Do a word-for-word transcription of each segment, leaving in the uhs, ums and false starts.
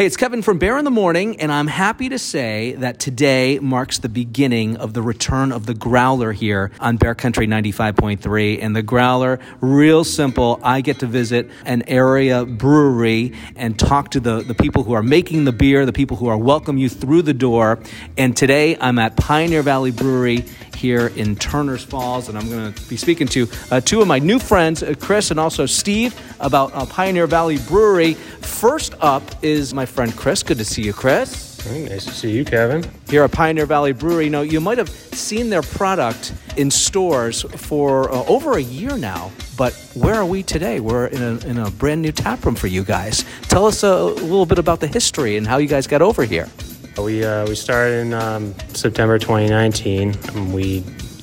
Hey, it's Kevin from Bear in the Morning, and I'm happy to say that today marks the beginning of the return of the growler here on Bear Country ninety-five point three. And the growler, real simple, I get to visit an area brewery and talk to the, the people who are making the beer, the people who are welcome you through the door. And today I'm at Pioneer Valley Brewery here in Turner's Falls, and I'm going to be speaking to uh, two of my new friends, uh, Chris and also Steve, about uh, Pioneer Valley Brewery. First up is my friend Chris. Good to see you, Chris. Very nice to see you, Kevin. Here at Pioneer Valley Brewery. Now, you might have seen their product in stores for uh, over a year now, but where are we today? We're in a, in a brand new tap room for you guys. Tell us a little bit about the history and how you guys got over here. We uh, we started in um, September twenty nineteen. And we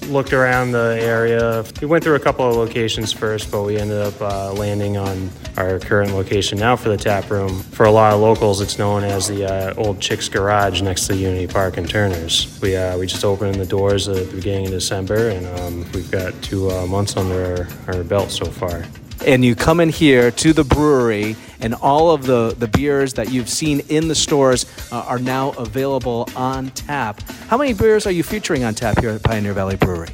looked around the area. We went through a couple of locations first, but we ended up uh, landing on our current location now for the tap room. For a lot of locals, it's known as the uh, Old Chick's Garage next to Unity Park and Turner's. We uh, we just opened the doors at the beginning of December, and um, we've got two uh, months under our, our belt so far. And you come in here to the brewery, and all of the, the beers that you've seen in the stores uh, are now available on tap. How many beers are you featuring on tap here at Pioneer Valley Brewery?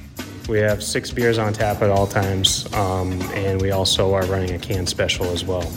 We have six beers on tap at all times, um, and we also are running a can special as well.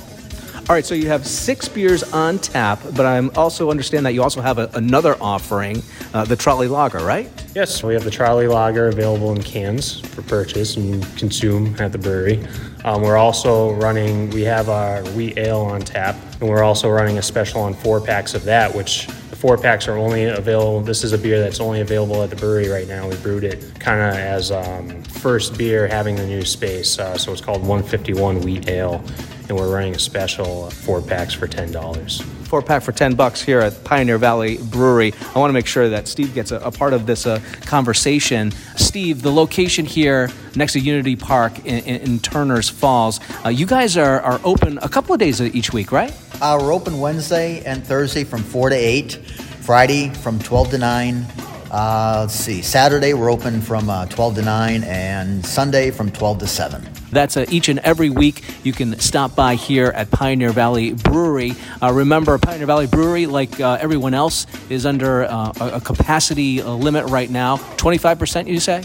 All right, so you have six beers on tap, but I also understand that you also have a, another offering, uh, the Trolley Lager, right? Yes, we have the Trolley Lager available in cans for purchase and consume at the brewery. Um, we're also running, we have our Wheat Ale on tap, and we're also running a special on four packs of that, which the four packs are only available. This is a beer that's only available at the brewery right now. We brewed it kind of as um, first beer having the new space, uh, so it's called one fifty-one Wheat Ale. And we're running a special four packs for ten dollars. Four pack for ten bucks here at Pioneer Valley Brewery. I want to make sure that Steve gets a, a part of this uh, conversation. Steve, the location here next to Unity Park in, in, in Turner's Falls, uh, you guys are, are open a couple of days each week, right? Uh, we're open Wednesday and Thursday from four to eight, Friday from twelve to nine. Uh, let's see, Saturday we're open from uh, twelve to nine, and Sunday from twelve to seven. That's uh, each and every week. You can stop by here at Pioneer Valley Brewery. Uh, remember, Pioneer Valley Brewery, like uh, everyone else, is under uh, a capacity limit right now. twenty-five percent, you say?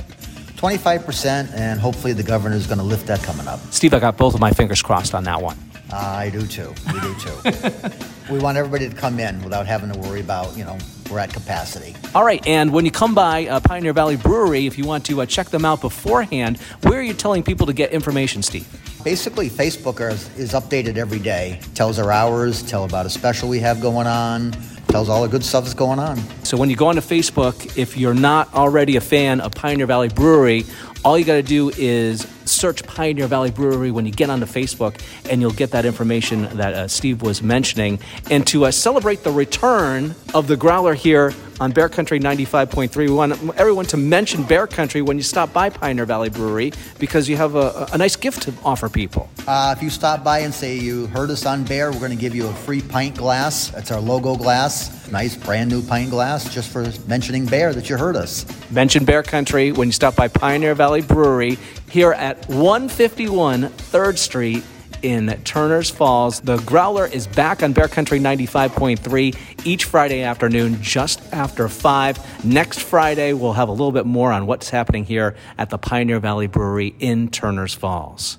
twenty-five percent, and hopefully the governor is going to lift that coming up. Steve, I got both of my fingers crossed on that one. Uh, I do too. We do too. We want everybody to come in without having to worry about, you know, we're at capacity. All right, and when you come by uh, Pioneer Valley Brewery, if you want to uh, check them out beforehand, where are you telling people to get information, Steve? Basically, Facebook is, is updated every day. Tells our hours, tell about a special we have going on, tells all the good stuff that's going on. So when you go onto Facebook, if you're not already a fan of Pioneer Valley Brewery, all you got to do is search Pioneer Valley Brewery when you get onto Facebook, and you'll get that information that uh, Steve was mentioning. And to uh, celebrate the return of the growler here on Bear Country ninety-five point three, we want everyone to mention Bear Country when you stop by Pioneer Valley Brewery, because you have a, a nice gift to offer people. Uh, if you stop by and say you heard us on Bear, we're going to give you a free pint glass. That's our logo glass. Nice brand new pint glass just for mentioning Bear that you heard us. Mention Bear Country when you stop by Pioneer Valley Brewery here at one fifty-one third Street in Turner's Falls. The growler is back on Bear Country ninety-five point three each Friday afternoon just after five. Next Friday, we'll have a little bit more on what's happening here at the Pioneer Valley Brewery in Turner's Falls.